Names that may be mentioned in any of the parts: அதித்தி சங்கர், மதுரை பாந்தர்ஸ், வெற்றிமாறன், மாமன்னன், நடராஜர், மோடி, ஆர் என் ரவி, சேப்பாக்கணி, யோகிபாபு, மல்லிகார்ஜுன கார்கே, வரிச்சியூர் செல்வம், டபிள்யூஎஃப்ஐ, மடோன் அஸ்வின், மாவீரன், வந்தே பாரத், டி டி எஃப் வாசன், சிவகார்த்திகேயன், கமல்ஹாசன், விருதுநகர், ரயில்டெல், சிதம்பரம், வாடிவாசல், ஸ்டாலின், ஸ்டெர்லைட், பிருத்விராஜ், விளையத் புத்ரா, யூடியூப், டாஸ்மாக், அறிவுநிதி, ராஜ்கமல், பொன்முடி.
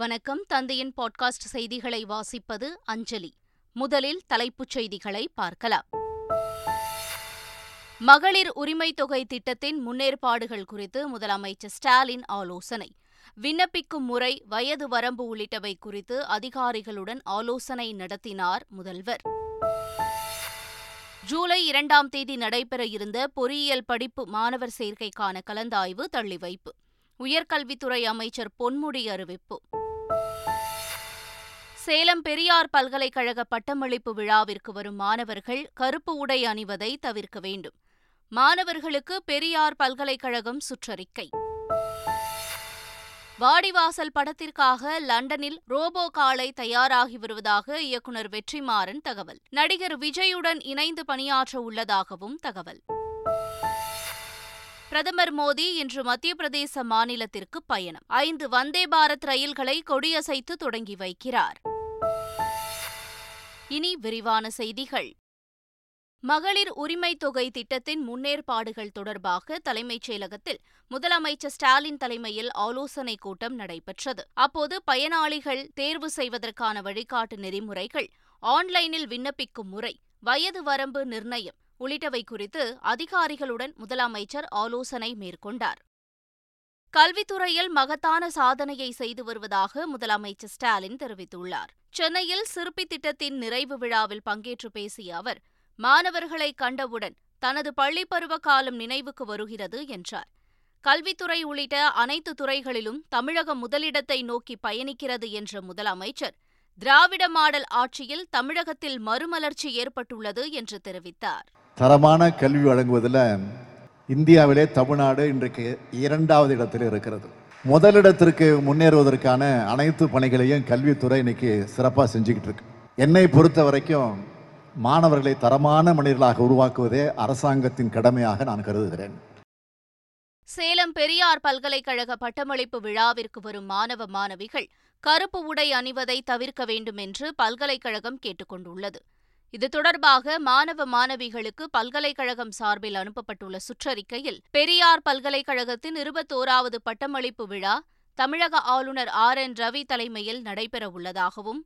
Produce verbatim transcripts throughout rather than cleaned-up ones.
வணக்கம். தந்தையின் பாட்காஸ்ட் செய்திகளை வாசிப்பது அஞ்சலி. முதலில் தலைப்புச் செய்திகளை பார்க்கலாம். மகளிர் உரிமைத் தொகை திட்டத்தின் முன்னேற்பாடுகள் குறித்து முதலமைச்சர் ஸ்டாலின் ஆலோசனை. விண்ணப்பிக்கும் முறை, வயது வரம்பு உள்ளிட்டவை குறித்து அதிகாரிகளுடன் ஆலோசனை நடத்தினார் முதல்வர். ஜூலை இரண்டாம் தேதி நடைபெற இருந்த பொறியியல் படிப்பு மாணவர் சேர்க்கைக்கான கலந்தாய்வு தள்ளிவைப்பு. உயர்கல்வித்துறை அமைச்சர் பொன்முடி அறிவிப்பு. சேலம் பெரியார் பல்கலைக்கழக பட்டமளிப்பு விழாவிற்கு வரும் மாணவர்கள் கருப்பு உடை அணிவதை தவிர்க்க வேண்டும். மாணவர்களுக்கு பெரியார் பல்கலைக்கழகம் சுற்றறிக்கை. வாடிவாசல் படத்திற்காக லண்டனில் ரோபோ காலை தயாராகி வருவதாக இயக்குநர் வெற்றிமாறன் தகவல். நடிகர் விஜயுடன் இணைந்து பணியாற்ற உள்ளதாகவும் தகவல். பிரதமர் மோடி இன்று மத்திய பிரதேச மாநிலத்திற்கு பயணம். ஐந்து வந்தே பாரத் ரயில்களை கொடியசைத்து தொடங்கி வைக்கிறார். இனி விரிவான செய்திகள். மகளிர் உரிமைத் தொகை திட்டத்தின் முன்னேற்பாடுகள் தொடர்பாக தலைமைச் செயலகத்தில் முதலமைச்சர் ஸ்டாலின் தலைமையில் ஆலோசனைக் கூட்டம் நடைபெற்றது. அப்போது பயனாளிகள் தேர்வு செய்வதற்கான வழிகாட்டு நெறிமுறைகள், ஆன்லைனில் விண்ணப்பிக்கும் முறை, வயது வரம்பு நிர்ணயம் உள்ளிட்டவை குறித்து அதிகாரிகளுடன் முதலமைச்சர் ஆலோசனை மேற்கொண்டார். கல்வித்துறையில் மகத்தான சாதனையை செய்து வருவதாக முதலமைச்சர் ஸ்டாலின் தெரிவித்துள்ளார். சென்னையில் சிற்பி திட்டத்தின் நிறைவு விழாவில் பங்கேற்று பேசிய அவர், மாணவர்களை கண்டவுடன் தனது பள்ளிப்பருவ காலம் நினைவுக்கு வருகிறது என்றார். கல்வித்துறை உள்ளிட்ட அனைத்து துறைகளிலும் தமிழகம் முதலிடத்தை நோக்கி பயணிக்கிறது என்ற முதலமைச்சர், திராவிட மாடல் ஆட்சியில் தமிழகத்தில் மறுமலர்ச்சி ஏற்பட்டுள்ளது என்று தெரிவித்தார். தரமான கல்வி வழங்குவதில் இந்தியாவிலே தமிழ்நாடு இன்றைக்கு இரண்டாவது இடத்தில் இருக்கிறது. முதலிடத்திற்கு முன்னேறுவதற்கான அனைத்து பணிகளையும் கல்வித்துறை இன்னைக்கு சிறப்பாக செஞ்சுக்கிட்டு இருக்கு. என்னை பொறுத்த வரைக்கும் மாணவர்களை தரமான மனிதர்களாக உருவாக்குவதே அரசாங்கத்தின் கடமையாக நான் கருதுகிறேன். சேலம் பெரியார் பல்கலைக்கழக பட்டமளிப்பு விழாவிற்கு வரும் மாணவ மாணவிகள் கருப்பு உடை அணிவதை தவிர்க்க வேண்டும் என்று பல்கலைக்கழகம் கேட்டுக் கொண்டுள்ளது. இது தொடர்பாக மாணவ மாணவிகளுக்கு பல்கலைக்கழகம் சார்பில் அனுப்பப்பட்டுள்ள சுற்றறிக்கையில், பெரியார் பல்கலைக்கழகத்தின் இருபத்தோராவது பட்டமளிப்பு விழா தமிழக ஆளுநர் ஆர் என் ரவி தலைமையில் நடைபெறவுள்ளதாகவும்,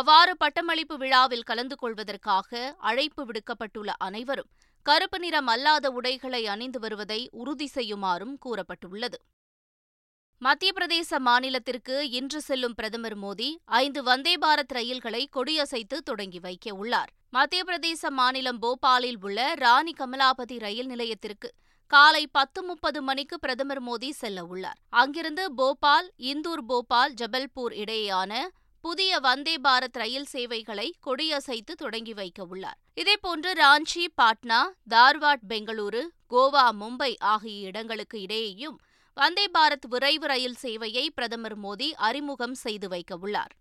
அவ்வாறு பட்டமளிப்பு விழாவில் கலந்து கொள்வதற்காக அழைப்பு விடுக்கப்பட்டுள்ள அனைவரும் கருப்பு நிறம் அல்லாத உடைகளை அணிந்து வருவதை உறுதி செய்யுமாறும் கூறப்பட்டுள்ளது. மத்திய பிரதேச மாநிலத்திற்கு இன்று செல்லும் பிரதமர் மோடி ஐந்து வந்தே பாரத் ரயில்களை கொடியசைத்து தொடங்கி வைக்க உள்ளார். மத்திய பிரதேச மாநிலம் போபாலில் உள்ள ராணி கமலாபதி ரயில் நிலையத்திற்கு காலை பத்து முப்பது மணிக்கு பிரதமர் மோடி செல்ல உள்ளார். அங்கிருந்து போபால், இந்தூர் போபால், ஜபல்பூர் இடையேயான புதிய வந்தே பாரத் ரயில் சேவைகளை கொடியசைத்து தொடங்கி வைக்க உள்ளார். இதேபோன்று ராஞ்சி, பாட்னா, தார்வாட், பெங்களூரு, கோவா, மும்பை ஆகிய இடங்களுக்கு இடையேயும் வந்தே பாரத் விரைவு ரயில் சேவையை பிரதமர் மோடி அறிமுகம் செய்து வைக்க உள்ளார்.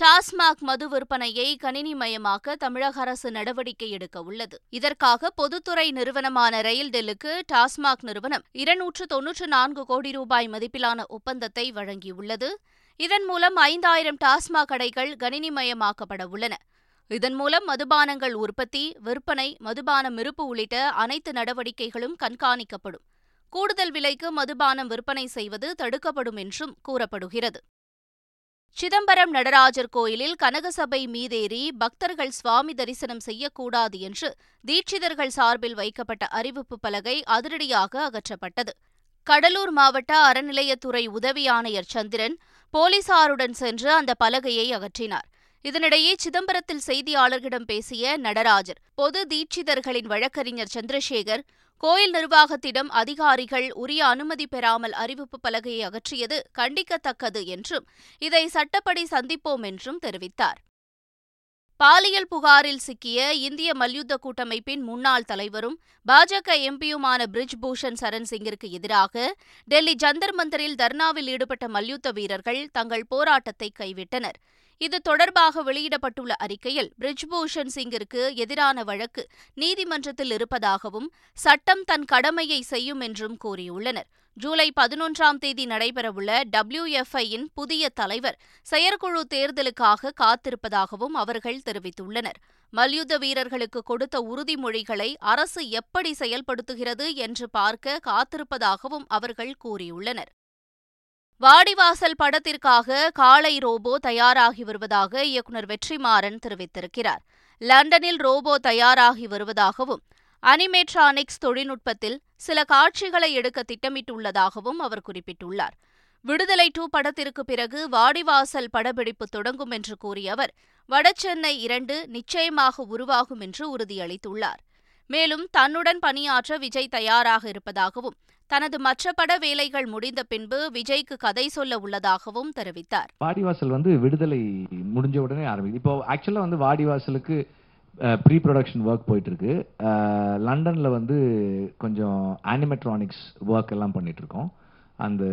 டாஸ்மாக் மது விற்பனையை கணினிமயமாக்க தமிழக அரசு நடவடிக்கை எடுக்க உள்ளது. இதற்காக பொதுத்துறை நிறுவனமான ரயில்டெல்லுக்கு டாஸ்மாக் நிறுவனம் இருநூற்று தொன்னூற்று நான்கு கோடி ரூபாய் மதிப்பிலான ஒப்பந்தத்தை வழங்கியுள்ளது. இதன் மூலம் ஐந்தாயிரம் டாஸ்மாக் கடைகள் கணினிமயமாக்கப்பட உள்ளன. இதன் மூலம் மதுபானங்கள் உற்பத்தி, விற்பனை, மதுபானம் இருப்பு உள்ளிட்ட அனைத்து நடவடிக்கைகளும் கண்காணிக்கப்படும். கூடுதல் விலைக்கு மதுபானம் விற்பனை செய்வது தடுக்கப்படும் என்றும் கூறப்படுகிறது. சிதம்பரம் நடராஜர் கோயிலில் கனகசபை மீதேறி பக்தர்கள் சுவாமி தரிசனம் செய்யக்கூடாது என்று தீட்சிதர்கள் சார்பில் வைக்கப்பட்ட அறிவிப்பு பலகை அதிரடியாக அகற்றப்பட்டது. கடலூர் மாவட்ட அறநிலையத்துறை உதவி ஆணையர் சந்திரன் போலீசாருடன் சென்று அந்த பலகையை அகற்றினார். இதனிடையே சிதம்பரத்தில் செய்தியாளர்களிடம் பேசிய நடராஜர், பொது தீட்சிதர்களின் வழக்கறிஞர் சந்திரசேகர், கோயில் நிர்வாகத்திடம் அதிகாரிகள் உரிய அனுமதி பெறாமல் அறிவிப்பு பலகையை அகற்றியது கண்டிக்கத்தக்கது என்றும், இதை சட்டப்படி சந்திப்போம் என்றும் தெரிவித்தார். பாலியல் புகாரில் சிக்கிய இந்திய மல்யுத்த கூட்டமைப்பின் முன்னாள் தலைவரும் பாஜக எம்பியுமான பிரிஜ் பூஷன் சரண் சிங்கிற்கு எதிராக டெல்லி ஜந்தர் மந்தரில் தர்ணாவில் ஈடுபட்ட மல்யுத்த வீரர்கள் தங்கள் போராட்டத்தை கைவிட்டனர். இது தொடர்பாக வெளியிடப்பட்டுள்ள அறிக்கையில், பிரிஜ்பூஷன் சிங்கிற்கு எதிரான வழக்கு நீதிமன்றத்தில் இருப்பதாகவும் சட்டம் தன் கடமையை செய்யும் என்றும் கூறியுள்ளனர். ஜூலை பதினொன்றாம் தேதி நடைபெறவுள்ள டபிள்யூஎஃப்ஐயின் புதிய தலைவர் செயற்குழு தேர்தலுக்காக காத்திருப்பதாகவும் அவர்கள் தெரிவித்துள்ளனர். மல்யுத்த வீரர்களுக்கு கொடுத்த உறுதிமொழிகளை அரசு எப்படி செயல்படுத்துகிறது என்று பார்க்க காத்திருப்பதாகவும் அவர்கள் கூறியுள்ளனர். வாடிவாசல் படத்திற்காக காளை ரோபோ தயாராகி வருவதாக இயக்குநர் வெற்றிமாறன் தெரிவித்திருக்கிறார். லண்டனில் ரோபோ தயாராகி வருவதாகவும் அனிமேட்ரானிக்ஸ் தொழில்நுட்பத்தில் சில காட்சிகளை எடுக்க திட்டமிட்டுள்ளதாகவும் அவர் குறிப்பிட்டுள்ளார். விடுதலை டூ படத்திற்கு பிறகு வாடிவாசல் படப்பிடிப்பு தொடங்கும் என்று கூறிய அவர், வடசென்னை இரண்டு நிச்சயமாக உருவாகும் என்று உறுதியளித்துள்ளார். மேலும் தன்னுடன் பணியாற்ற விஜய் தயாராக இருப்பதாகவும் தனது மற்ற பட வேலைகள் முடிந்த பின்பு விஜய்க்கு கதை சொல்ல உள்ளதாகவும் தெரிவித்தார். வாடிவாசல் வந்து விடுதலை முடிஞ்ச உடனே ஆரம்பிக்குது. இப்போ ஆக்சுவலா வந்து வாடிவாசலுக்கு ப்ரீ ப்ரொடக்ஷன் ஒர்க் போயிட்டு இருக்கு. லண்டன்ல வந்து கொஞ்சம் அனிமேட்ரானிக்ஸ் ஒர்க் எல்லாம் பண்ணிட்டு இருக்கோம். அந்த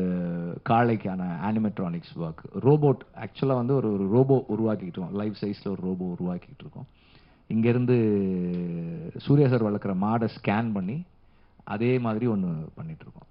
காளைக்கான அனிமேட்ரானிக்ஸ் ஒர்க், ரோபோட் ஆக்சுவலா வந்து ஒரு ஒரு ரோபோ உருவாக்கிட்டு இருக்கோம். லைஃப் சைஸ்ல ஒரு ரோபோ உருவாக்கிட்டு இருக்கோம். இங்கேருந்து சூர்யா சார் வளர்க்குற மாடை ஸ்கேன் பண்ணி அதே மாதிரி ஒன்று பண்ணிட்டு இருக்கோம்.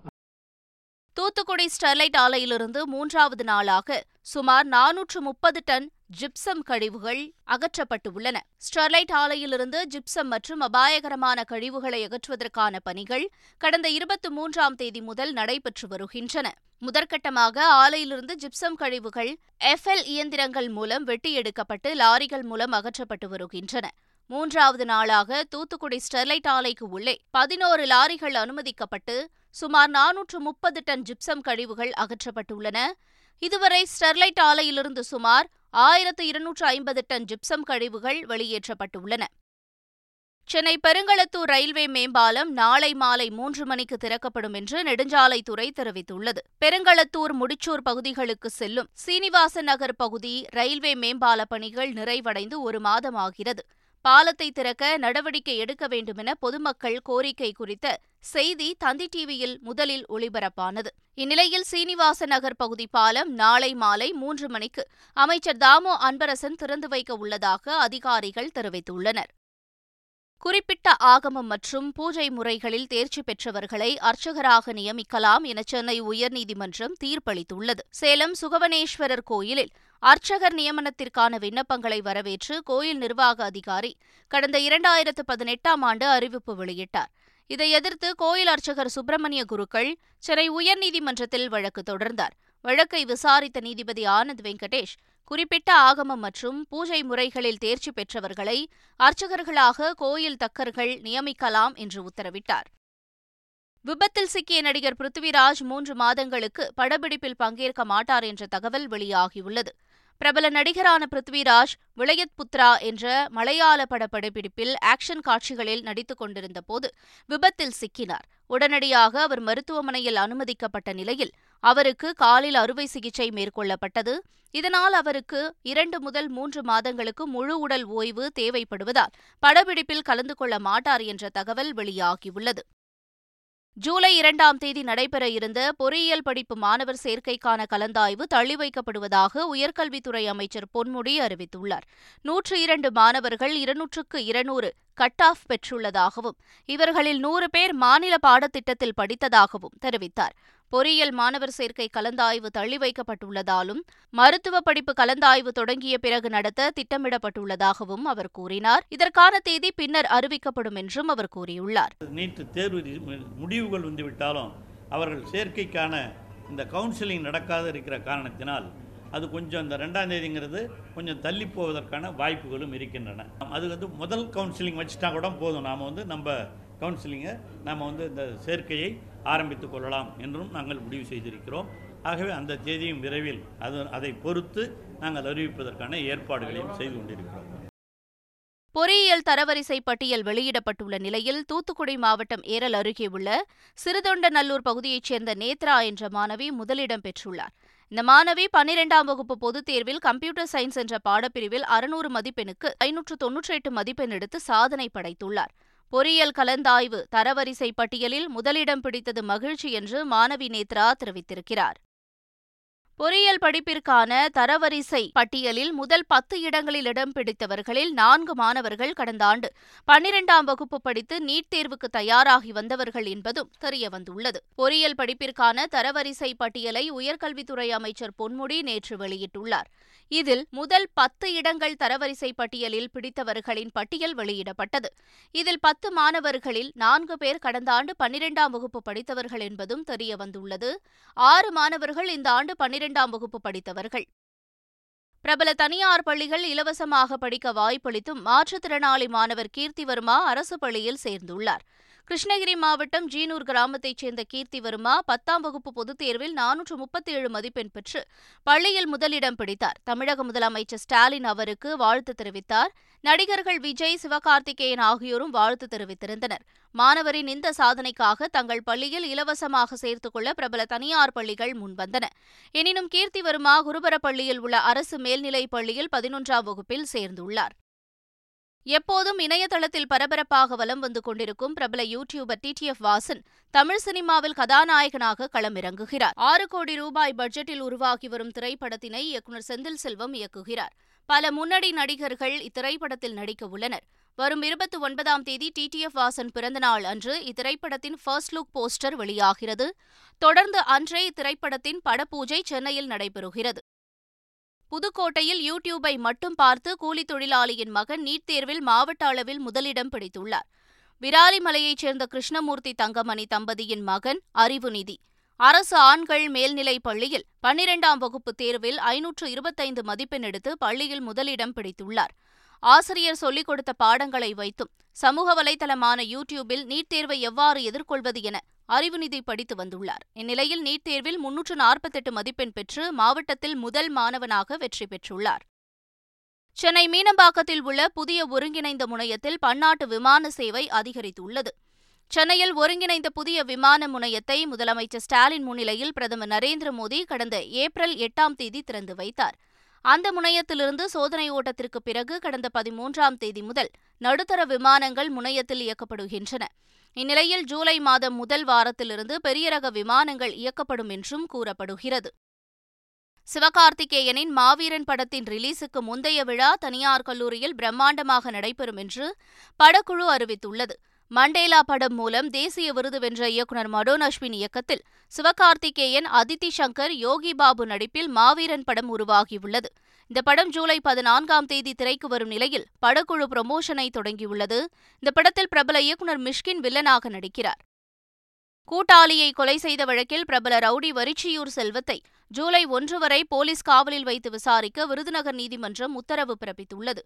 தூத்துக்குடி ஸ்டெர்லைட் ஆலையிலிருந்து மூன்றாவது நாளாக சுமார் நானூற்று முப்பது டன் ஜிப்சம் கழிவுகள் அகற்றப்பட்டு உள்ளன. ஸ்டெர்லைட் ஆலையிலிருந்து ஜிப்சம் மற்றும் அபாயகரமான கழிவுகளை அகற்றுவதற்கான பணிகள் கடந்த இருபத்தி மூன்றாம் தேதி முதல் நடைபெற்று வருகின்றன. முதற்கட்டமாக ஆலையிலிருந்து ஜிப்சம் கழிவுகள் எஃப்எல் இயந்திரங்கள் மூலம் வெட்டி எடுக்கப்பட்டு லாரிகள் மூலம் அகற்றப்பட்டு வருகின்றன. மூன்றாவது நாளாக தூத்துக்குடி ஸ்டெர்லைட் ஆலைக்கு உள்ளே பதினோரு லாரிகள் அனுமதிக்கப்பட்டு சுமார் நானூற்று முப்பது டன் ஜிப்சம் கழிவுகள் அகற்றப்பட்டுள்ளன. இதுவரை ஸ்டெர்லைட் ஆலையிலிருந்து சுமார் ஆயிரத்து இருநூற்று ஐம்பது டன் ஜிப்சம் கழிவுகள் வெளியேற்றப்பட்டுள்ளன. சென்னை பெருங்களத்தூர் ரயில்வே மேம்பாலம் நாளை மாலை மூன்று மணிக்கு திறக்கப்படும் என்று நெடுஞ்சாலைத்துறை தெரிவித்துள்ளது. பெருங்களத்தூர் முடிச்சூர் பகுதிகளுக்கு செல்லும் சீனிவாசன் நகர் பகுதி ரயில்வே மேம்பால பணிகள் நிறைவடைந்து ஒரு மாதமாகிறது. பாலத்தை திறக்க நடவடிக்கை எடுக்க வேண்டுமென பொதுமக்கள் கோரிக்கை குறித்த செய்தி தந்தி டிவியில் முதலில் ஒளிபரப்பானது. இந்நிலையில் சீனிவாசன் நகர் பகுதி பாலம் நாளை மாலை மூன்று மணிக்கு அமைச்சர் தாமோ அன்பரசன் திறந்து வைக்க உள்ளதாக அதிகாரிகள் தெரிவித்துள்ளனர். குறிப்பிட்ட ஆகமம் மற்றும் பூஜை முறைகளில் தேர்ச்சி பெற்றவர்களை அர்ச்சகராக நியமிக்கலாம் என சென்னை உயர்நீதிமன்றம் தீர்ப்பளித்துள்ளது. சேலம் சுகவனேஸ்வரர் கோயிலில் அர்ச்சகர் நியமனத்திற்கான விண்ணப்பங்களை வரவேற்று கோயில் நிர்வாக அதிகாரி கடந்த இரண்டாயிரத்து பதினெட்டாம் ஆண்டு அறிவிப்பு வெளியிட்டார். இதை எதிர்த்து கோயில் அர்ச்சகர் சுப்பிரமணிய குருக்கள் சென்னை உயர்நீதிமன்றத்தில் வழக்கு தொடர்ந்தார். வழக்கை விசாரித்த நீதிபதி ஆனந்த் வெங்கடேஷ், குறிப்பிட்ட ஆகமம் மற்றும் பூஜை முறைகளில் தேர்ச்சி பெற்றவர்களை அர்ச்சகர்களாக கோயில் தக்கர்கள் நியமிக்கலாம் என்று உத்தரவிட்டார். விபத்தில் சிக்கிய நடிகர் பிருத்விராஜ் மூன்று மாதங்களுக்கு படப்பிடிப்பில் பங்கேற்க மாட்டார் என்ற தகவல் வெளியாகியுள்ளது. பிரபல நடிகரான பிருத்விராஜ் விளையத் புத்ரா என்ற மலையாள பட படப்பிடிப்பில் ஆக்ஷன் காட்சிகளில் நடித்துக் கொண்டிருந்த போது விபத்தில் சிக்கினார். உடனடியாக அவர் மருத்துவமனையில் அனுமதிக்கப்பட்ட நிலையில் அவருக்கு காலில் அறுவை சிகிச்சை மேற்கொள்ளப்பட்டது. இதனால் அவருக்கு இரண்டு முதல் மூன்று மாதங்களுக்கு முழு உடல் ஓய்வு தேவைப்படுவதால் படப்பிடிப்பில் கலந்து கொள்ள மாட்டார் என்ற தகவல் வெளியாகியுள்ளது. ஜூலை இரண்டாம் தேதி நடைபெற இருந்த பொறியியல் படிப்பு மாணவர் சேர்க்கைக்கான கலந்தாய்வு தள்ளி வைக்கப்படுவதாக உயர்கல்வித்துறை அமைச்சர் பொன்முடி அறிவித்துள்ளார். நூற்று இரண்டு மாணவர்கள் இருநூற்றுக்கு இருநூறு கட் ஆஃப் பெற்றுள்ளதாகவும் இவர்களில் நூறு பேர் மாநில பாடத்திட்டத்தில் படித்ததாகவும் தெரிவித்தார். பொறியியல் மாணவர் சேர்க்கை கலந்தாய்வு தள்ளி வைக்கப்பட்டுள்ளதாலும் மருத்துவ படிப்பு கலந்தாய்வு தொடங்கிய பிறகு நடத்த திட்டமிடப்பட்டுள்ளதாகவும் அவர் கூறினார். இதற்கான தேதி பின்னர் அறிவிக்கப்படும் என்றும் அவர் கூறியுள்ளார். நீட் தேர்வு முடிவுகள் வந்துவிட்டாலும் அவர்கள் சேர்க்கைக்கான இந்த கவுன்சிலிங் நடக்காத இருக்கிற காரணத்தினால் அது கொஞ்சம் இந்த ரெண்டாம் தேதிங்கிறது கொஞ்சம் தள்ளி போவதற்கான வாய்ப்புகளும் இருக்கின்றன. அது வந்து முதல் கவுன்சிலிங் வச்சுட்டா கூட போதும், நாம் வந்து நம்ம கவுன்சிலிங்கை நாம் வந்து இந்த சேர்க்கையை ஆரம்பித்துக் கொள்ளலாம் என்றும் நாங்கள் முடிவு செய்திருக்கிறோம். ஆகவே அந்த தேதியும் விரைவில் அது அதை பொறுத்து நாங்கள் அறிவிப்பதற்கான ஏற்பாடுகளையும் செய்து கொண்டிருக்கிறோம். பொறியியல் தரவரிசை பட்டியல் வெளியிடப்பட்டுள்ள நிலையில் தூத்துக்குடி மாவட்டம் ஏரல் அருகேயுள்ள சிறுதொண்டநல்லூர் பகுதியைச் சேர்ந்த நேத்ரா என்ற மாணவி முதலிடம் பெற்றுள்ளார். இந்த மாணவி பன்னிரெண்டாம் வகுப்பு பொதுத் தேர்வில் கம்ப்யூட்டர் சயின்ஸ் என்ற பாடப்பிரிவில் அறுநூறு மதிப்பெண்ணுக்கு ஐநூற்று தொன்னூற்றி எட்டு மதிப்பெண் எடுத்து சாதனை படைத்துள்ளார். பொறியியல் கலந்தாய்வு தரவரிசை பட்டியலில் முதலிடம் பிடித்தது மகிழ்ச்சி என்று மாணவி நேத்ரா தெரிவித்திருக்கிறார். பொறியியல் படிப்பிற்கான தரவரிசை பட்டியலில் முதல் பத்து இடங்களில் இடம் பிடித்தவர்களில் நான்கு மாணவர்கள் கடந்த ஆண்டு பன்னிரண்டாம் வகுப்பு படித்து நீட் தேர்வுக்கு தயாராகி வந்தவர்கள் என்பதும் தெரியவந்துள்ளது. பொறியியல் படிப்பிற்கான தரவரிசை பட்டியலை உயர்கல்வித்துறை அமைச்சர் பொன்முடி நேற்று வெளியிட்டுள்ளார். இதில் முதல் பத்து இடங்கள் தரவரிசை பட்டியலில் பிடித்தவர்களின் பட்டியல் வெளியிடப்பட்டது. இதில் பத்து மாணவர்களில் நான்கு பேர் கடந்த ஆண்டு பன்னிரெண்டாம் வகுப்பு படித்தவர்கள் என்பதும் தெரியவந்துள்ளது. ஆறு மாணவர்கள் இந்த ஆண்டு பன்னிரெண்டாம் வகுப்பு படித்தவர்கள். பிரபல தனியார் பள்ளிகள் இலவசமாக படிக்க வாய்ப்பளித்தும் மாற்றுத்திறனாளி மாணவர் கீர்த்திவர்மா அரசு பள்ளியில் சேர்ந்துள்ளார். கிருஷ்ணகிரி மாவட்டம் ஜீனூர் கிராமத்தைச் சேர்ந்த கீர்த்திவர்மா பத்தாம் வகுப்பு பொதுத் தேர்வில் நானூற்று முப்பத்தி ஏழு மதிப்பெண் பெற்று பள்ளியில் முதலிடம் பிடித்தார். தமிழக முதலமைச்சர் ஸ்டாலின் அவருக்கு வாழ்த்து தெரிவித்தார். நடிகர்கள் விஜய், சிவகார்த்திகேயன் ஆகியோரும் வாழ்த்து தெரிவித்திருந்தனர். மாணவரின் இந்த சாதனைக்காக தங்கள் பள்ளியில் இலவசமாக சேர்த்துக் கொள்ள பிரபல தனியார் பள்ளிகள் முன்வந்தன. எனினும் கீர்த்திவர்மா குருபரப்பள்ளியில் உள்ள அரசு மேல்நிலைப் பள்ளியில் பதினொன்றாம் வகுப்பில் சேர்ந்துள்ளார். எப்போதும் இணையதளத்தில் பரபரப்பாக வலம் வந்து கொண்டிருக்கும் பிரபல YouTuber டி டி எஃப் வாசன் Tamil சினிமாவில் கதாநாயகனாக களமிறங்குகிறார். ஆறு கோடி ரூபாய் பட்ஜெட்டில் உருவாகி வரும் திரைப்படத்தினை இயக்குநர் செந்தில் செல்வம் இயக்குகிறார். பல முன்னணி நடிகர்கள் இத்திரைப்படத்தில் நடிக்க உள்ளனர். வரும் இருபத்தி ஒன்பதாம் தேதி டி டி எஃப் வாசன் பிறந்தநாள் அன்று இத்திரைப்படத்தின் ஃபர்ஸ்ட் லுக் போஸ்டர் வெளியாகிறது. தொடர்ந்து அன்றே இத்திரைப்படத்தின் படப்பூஜை சென்னையில் நடைபெறுகிறது. புதுக்கோட்டையில் யூடியூபை மட்டும் பார்த்து கூலி தொழிலாளியின் மகன் நீட் தேர்வில் மாவட்ட அளவில் முதலிடம் பிடித்துள்ளார். விராலிமலையைச் சேர்ந்த கிருஷ்ணமூர்த்தி தங்கமணி தம்பதியின் மகன் அறிவுநிதி அரசு ஆண்கள் மேல்நிலைப் பள்ளியில் பன்னிரண்டாம் வகுப்பு தேர்வில் ஐநூற்று இருபத்தைந்து மதிப்பெண் எடுத்து பள்ளியில் முதலிடம் பிடித்துள்ளார். ஆசிரியர் சொல்லிக் கொடுத்த பாடங்களை வைத்தும் சமூக வலைதளமான யூடியூபில் நீட் தேர்வை எவ்வாறு எதிர்கொள்வது என அறிவுநிதி படித்து வந்துள்ளார். இந்நிலையில் நீட் தேர்வில் முன்னூற்று நாற்பத்தெட்டு மதிப்பெண் பெற்று மாவட்டத்தில் முதல் மாணவனாக வெற்றி பெற்றுள்ளார். சென்னை மீனம்பாக்கத்தில் உள்ள புதிய ஒருங்கிணைந்த முனையத்தில் பன்னாட்டு விமான சேவை அதிகரித்துள்ளது. சென்னையில் ஒருங்கிணைந்த புதிய விமான முனையத்தை முதலமைச்சர் ஸ்டாலின் முன்னிலையில் பிரதமர் நரேந்திர மோடி கடந்த ஏப்ரல் எட்டாம் தேதி திறந்து வைத்தார். அந்த முனையத்திலிருந்து சோதனை ஓட்டத்திற்கு பிறகு கடந்த பதிமூன்றாம் தேதி முதல் நடுத்தர விமானங்கள் முனையத்தில் இயக்கப்படுகின்றன. இந்நிலையில் ஜூலை மாதம் முதல் வாரத்திலிருந்து பெரிய ரக விமானங்கள் இயக்கப்படும் என்றும் கூறப்படுகிறது. சிவகார்த்திகேயனின் மாவீரன் படத்தின் ரிலீஸுக்கு முந்தைய விழா தனியார் கல்லூரியில் பிரம்மாண்டமாக நடைபெறும் என்று படக்குழு அறிவித்துள்ளது. மண்டேலா படம் மூலம் தேசிய விருது வென்ற இயக்குநர் மடோன் அஸ்வின் இயக்கத்தில் சிவகார்த்திகேயன், அதித்தி சங்கர், யோகிபாபு நடிப்பில் மாவீரன் படம் உருவாகியுள்ளது. இந்த படம் ஜூலை பதினான்காம் தேதி திரைக்கு வரும் நிலையில் படக்குழு ப்ரமோஷனை தொடங்கியுள்ளது. இந்த படத்தில் பிரபல இயக்குநர் மிஷ்கின் வில்லனாக நடிக்கிறார். கூட்டாளியை கொலை செய்த வழக்கில் பிரபல ரவுடி வரிச்சியூர் செல்வத்தை ஜூலை ஒன்று வரை போலீஸ் காவலில் வைத்து விசாரிக்க விருதுநகர் நீதிமன்றம் உத்தரவு பிறப்பித்துள்ளது.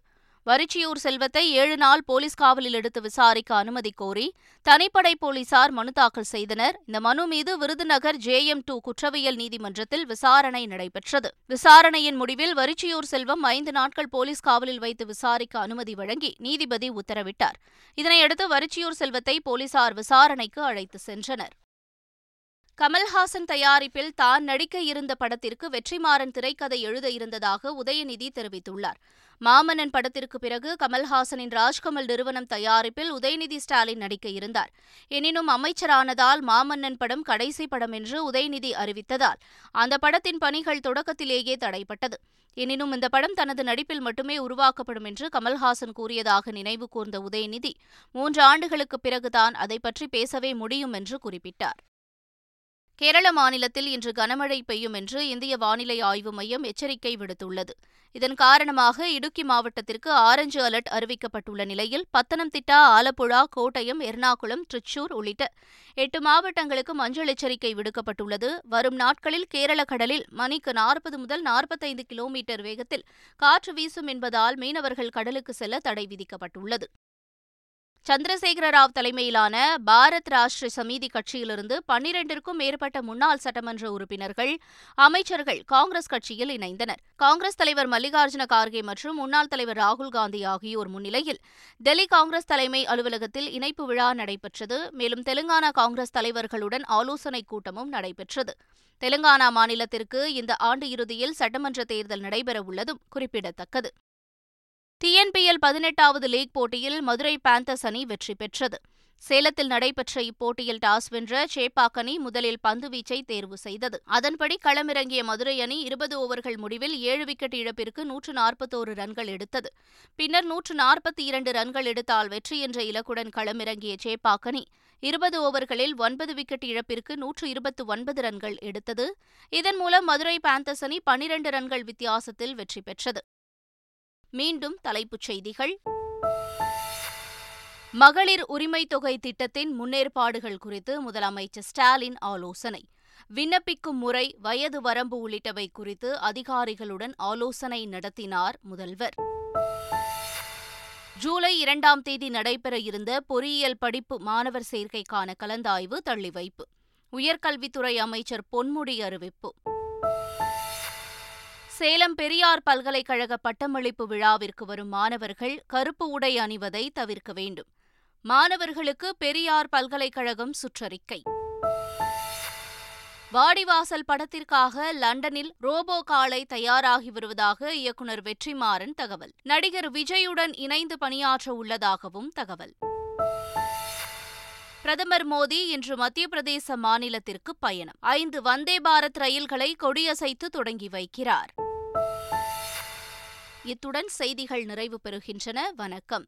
வரிச்சியூர் செல்வத்தை ஏழு நாள் போலீஸ் காவலில் எடுத்து விசாரிக்க அனுமதி கோரி தனிப்படை போலீசார் மனு தாக்கல் செய்தனர். இந்த மனு மீது விருதுநகர் ஜே எம் டூ குற்றவியல் நீதிமன்றத்தில் விசாரணை நடைபெற்றது. விசாரணையின் முடிவில் வரிச்சியூர் செல்வம் ஐந்து நாட்கள் போலீஸ் காவலில் வைத்து விசாரிக்க அனுமதி வழங்கி நீதிபதி உத்தரவிட்டார். இதனையடுத்து வரிச்சியூர் செல்வத்தை போலீசார் விசாரணைக்கு அழைத்து சென்றனர். கமல்ஹாசன் தயாரிப்பில் தான் நடிக்க இருந்த படத்திற்கு வெற்றிமாறன் திரைக்கதை எழுத இருந்ததாக உதயநிதி தெரிவித்துள்ளார். மாமன்னன் படத்திற்கு பிறகு கமல்ஹாசனின் ராஜ்கமல் நிறுவனம் தயாரிப்பில் உதயநிதி ஸ்டாலின் நடிக்க இருந்தார். எனினும் அமைச்சரானதால் மாமன்னன் படம் கடைசி படம் என்று உதயநிதி அறிவித்ததால் அந்த படத்தின் பணிகள் தொடக்கத்திலேயே தடைப்பட்டது. எனினும் இந்த படம் தனது நடிப்பில் மட்டுமே உருவாக்கப்படும் என்று கமல்ஹாசன் கூறியதாக நினைவு கூர்ந்த உதயநிதி மூன்று ஆண்டுகளுக்கு பிறகுதான் அதை பற்றி பேசவே முடியும் என்று குறிப்பிட்டார். கேரள மாநிலத்தில் இன்று கனமழை பெய்யும் என்று இந்திய வானிலை ஆய்வு மையம் எச்சரிக்கை விடுத்துள்ளது. இதன் காரணமாக இடுக்கி மாவட்டத்திற்கு ஆரஞ்சு அலர்ட் அறிவிக்கப்பட்டுள்ள நிலையில் பத்தனம்திட்டா, ஆலப்புழா, கோட்டயம், எர்ணாகுளம், திருச்சூர் உள்ளிட்ட எட்டு மாவட்டங்களுக்கு மஞ்சள் எச்சரிக்கை விடுக்கப்பட்டுள்ளது. வரும் நாட்களில் கேரள கடலில் மணிக்கு நாற்பது முதல் நாற்பத்தைந்து கிலோமீட்டர் வேகத்தில் காற்று வீசும் என்பதால் மீனவர்கள் கடலுக்கு செல்ல தடை விதிக்கப்பட்டுள்ளது. சந்திரசேகர ராவ் தலைமையிலான பாரத் ராஷ்டிரிய சமிதி கட்சியிலிருந்து பன்னிரண்டிற்கும் மேற்பட்ட முன்னாள் சட்டமன்ற உறுப்பினர்கள், அமைச்சர்கள் காங்கிரஸ் கட்சியில் இணைந்தனர். காங்கிரஸ் தலைவர் மல்லிகார்ஜுன கார்கே மற்றும் முன்னாள் தலைவர் ராகுல் காந்தி ஆகியோர் முன்னிலையில் டெல்லி காங்கிரஸ் தலைமை அலுவலகத்தில் இணைப்பு விழா நடைபெற்றது. மேலும் தெலுங்கானா காங்கிரஸ் தலைவர்களுடன் ஆலோசனைக் கூட்டமும் நடைபெற்றது. தெலுங்கானா மாநிலத்திற்கு இந்த ஆண்டு இறுதியில் சட்டமன்ற தேர்தல் நடைபெறவுள்ளதும் குறிப்பிடத்தக்கது. டிஎன்பிஎல் பதினெட்டாவது லீக் போட்டியில் மதுரை பாந்தர்ஸ் அணி வெற்றி பெற்றது. சேலத்தில் நடைபெற்ற இப்போட்டியில் டாஸ் வென்ற சேப்பாக்கணி முதலில் பந்து வீச்சை தேர்வு செய்தது. அதன்படி களமிறங்கிய மதுரை அணி இருபது ஓவர்கள் முடிவில் ஏழு விக்கெட் இழப்பிற்கு நூற்று நாற்பத்தோரு ரன்கள் எடுத்தது. பின்னர் நூற்று நாற்பத்தி இரண்டு ரன்கள் எடுத்தால் வெற்றி என்ற இலக்குடன் களமிறங்கிய சேப்பாக்கணி இருபது ஓவர்களில் ஒன்பது விக்கெட் இழப்பிற்கு நூற்று இருபத்து ஒன்பது ரன்கள் எடுத்தது. இதன் மூலம் மதுரை பாந்தர்ஸ் அணி பனிரண்டு ரன்கள் வித்தியாசத்தில் வெற்றி பெற்றது. மீண்டும் தலைப்புச் செய்திகள். மகளிர் உரிமைத் தொகை திட்டத்தின் முன்னேற்பாடுகள் குறித்து முதலமைச்சர் ஸ்டாலின் ஆலோசனை. விண்ணப்பிக்கும் முறை, வயது வரம்பு உள்ளிட்டவை குறித்து அதிகாரிகளுடன் ஆலோசனை நடத்தினார் முதல்வர். ஜூலை இரண்டாம் தேதி நடைபெற இருந்த பொறியியல் படிப்பு மாணவர் சேர்க்கைக்கான கலந்தாய்வு தள்ளிவைப்பு. உயர்கல்வித்துறை அமைச்சர் பொன்முடி அறிவிப்பு. சேலம் பெரியார் பல்கலைக்கழக பட்டமளிப்பு விழாவிற்கு வரும் மாணவர்கள் கருப்பு உடை அணிவதை தவிர்க்க வேண்டும். மாணவர்களுக்கு பெரியார் பல்கலைக்கழகம் சுற்றறிக்கை. வாடிவாசல் படத்திற்காக லண்டனில் ரோபோ காலை தயாராகி வருவதாக இயக்குநர் வெற்றிமாறன் தகவல். நடிகர் விஜயுடன் இணைந்து பணியாற்ற உள்ளதாகவும் தகவல். பிரதமர் மோடி இன்று மத்திய பிரதேச மாநிலத்திற்கு பயணம். ஐந்து வந்தே பாரத் ரயில்களை கொடியசைத்து தொடங்கி வைக்கிறார். இத்துடன் செய்திகள் நிறைவு பெறுகின்றன. வணக்கம்.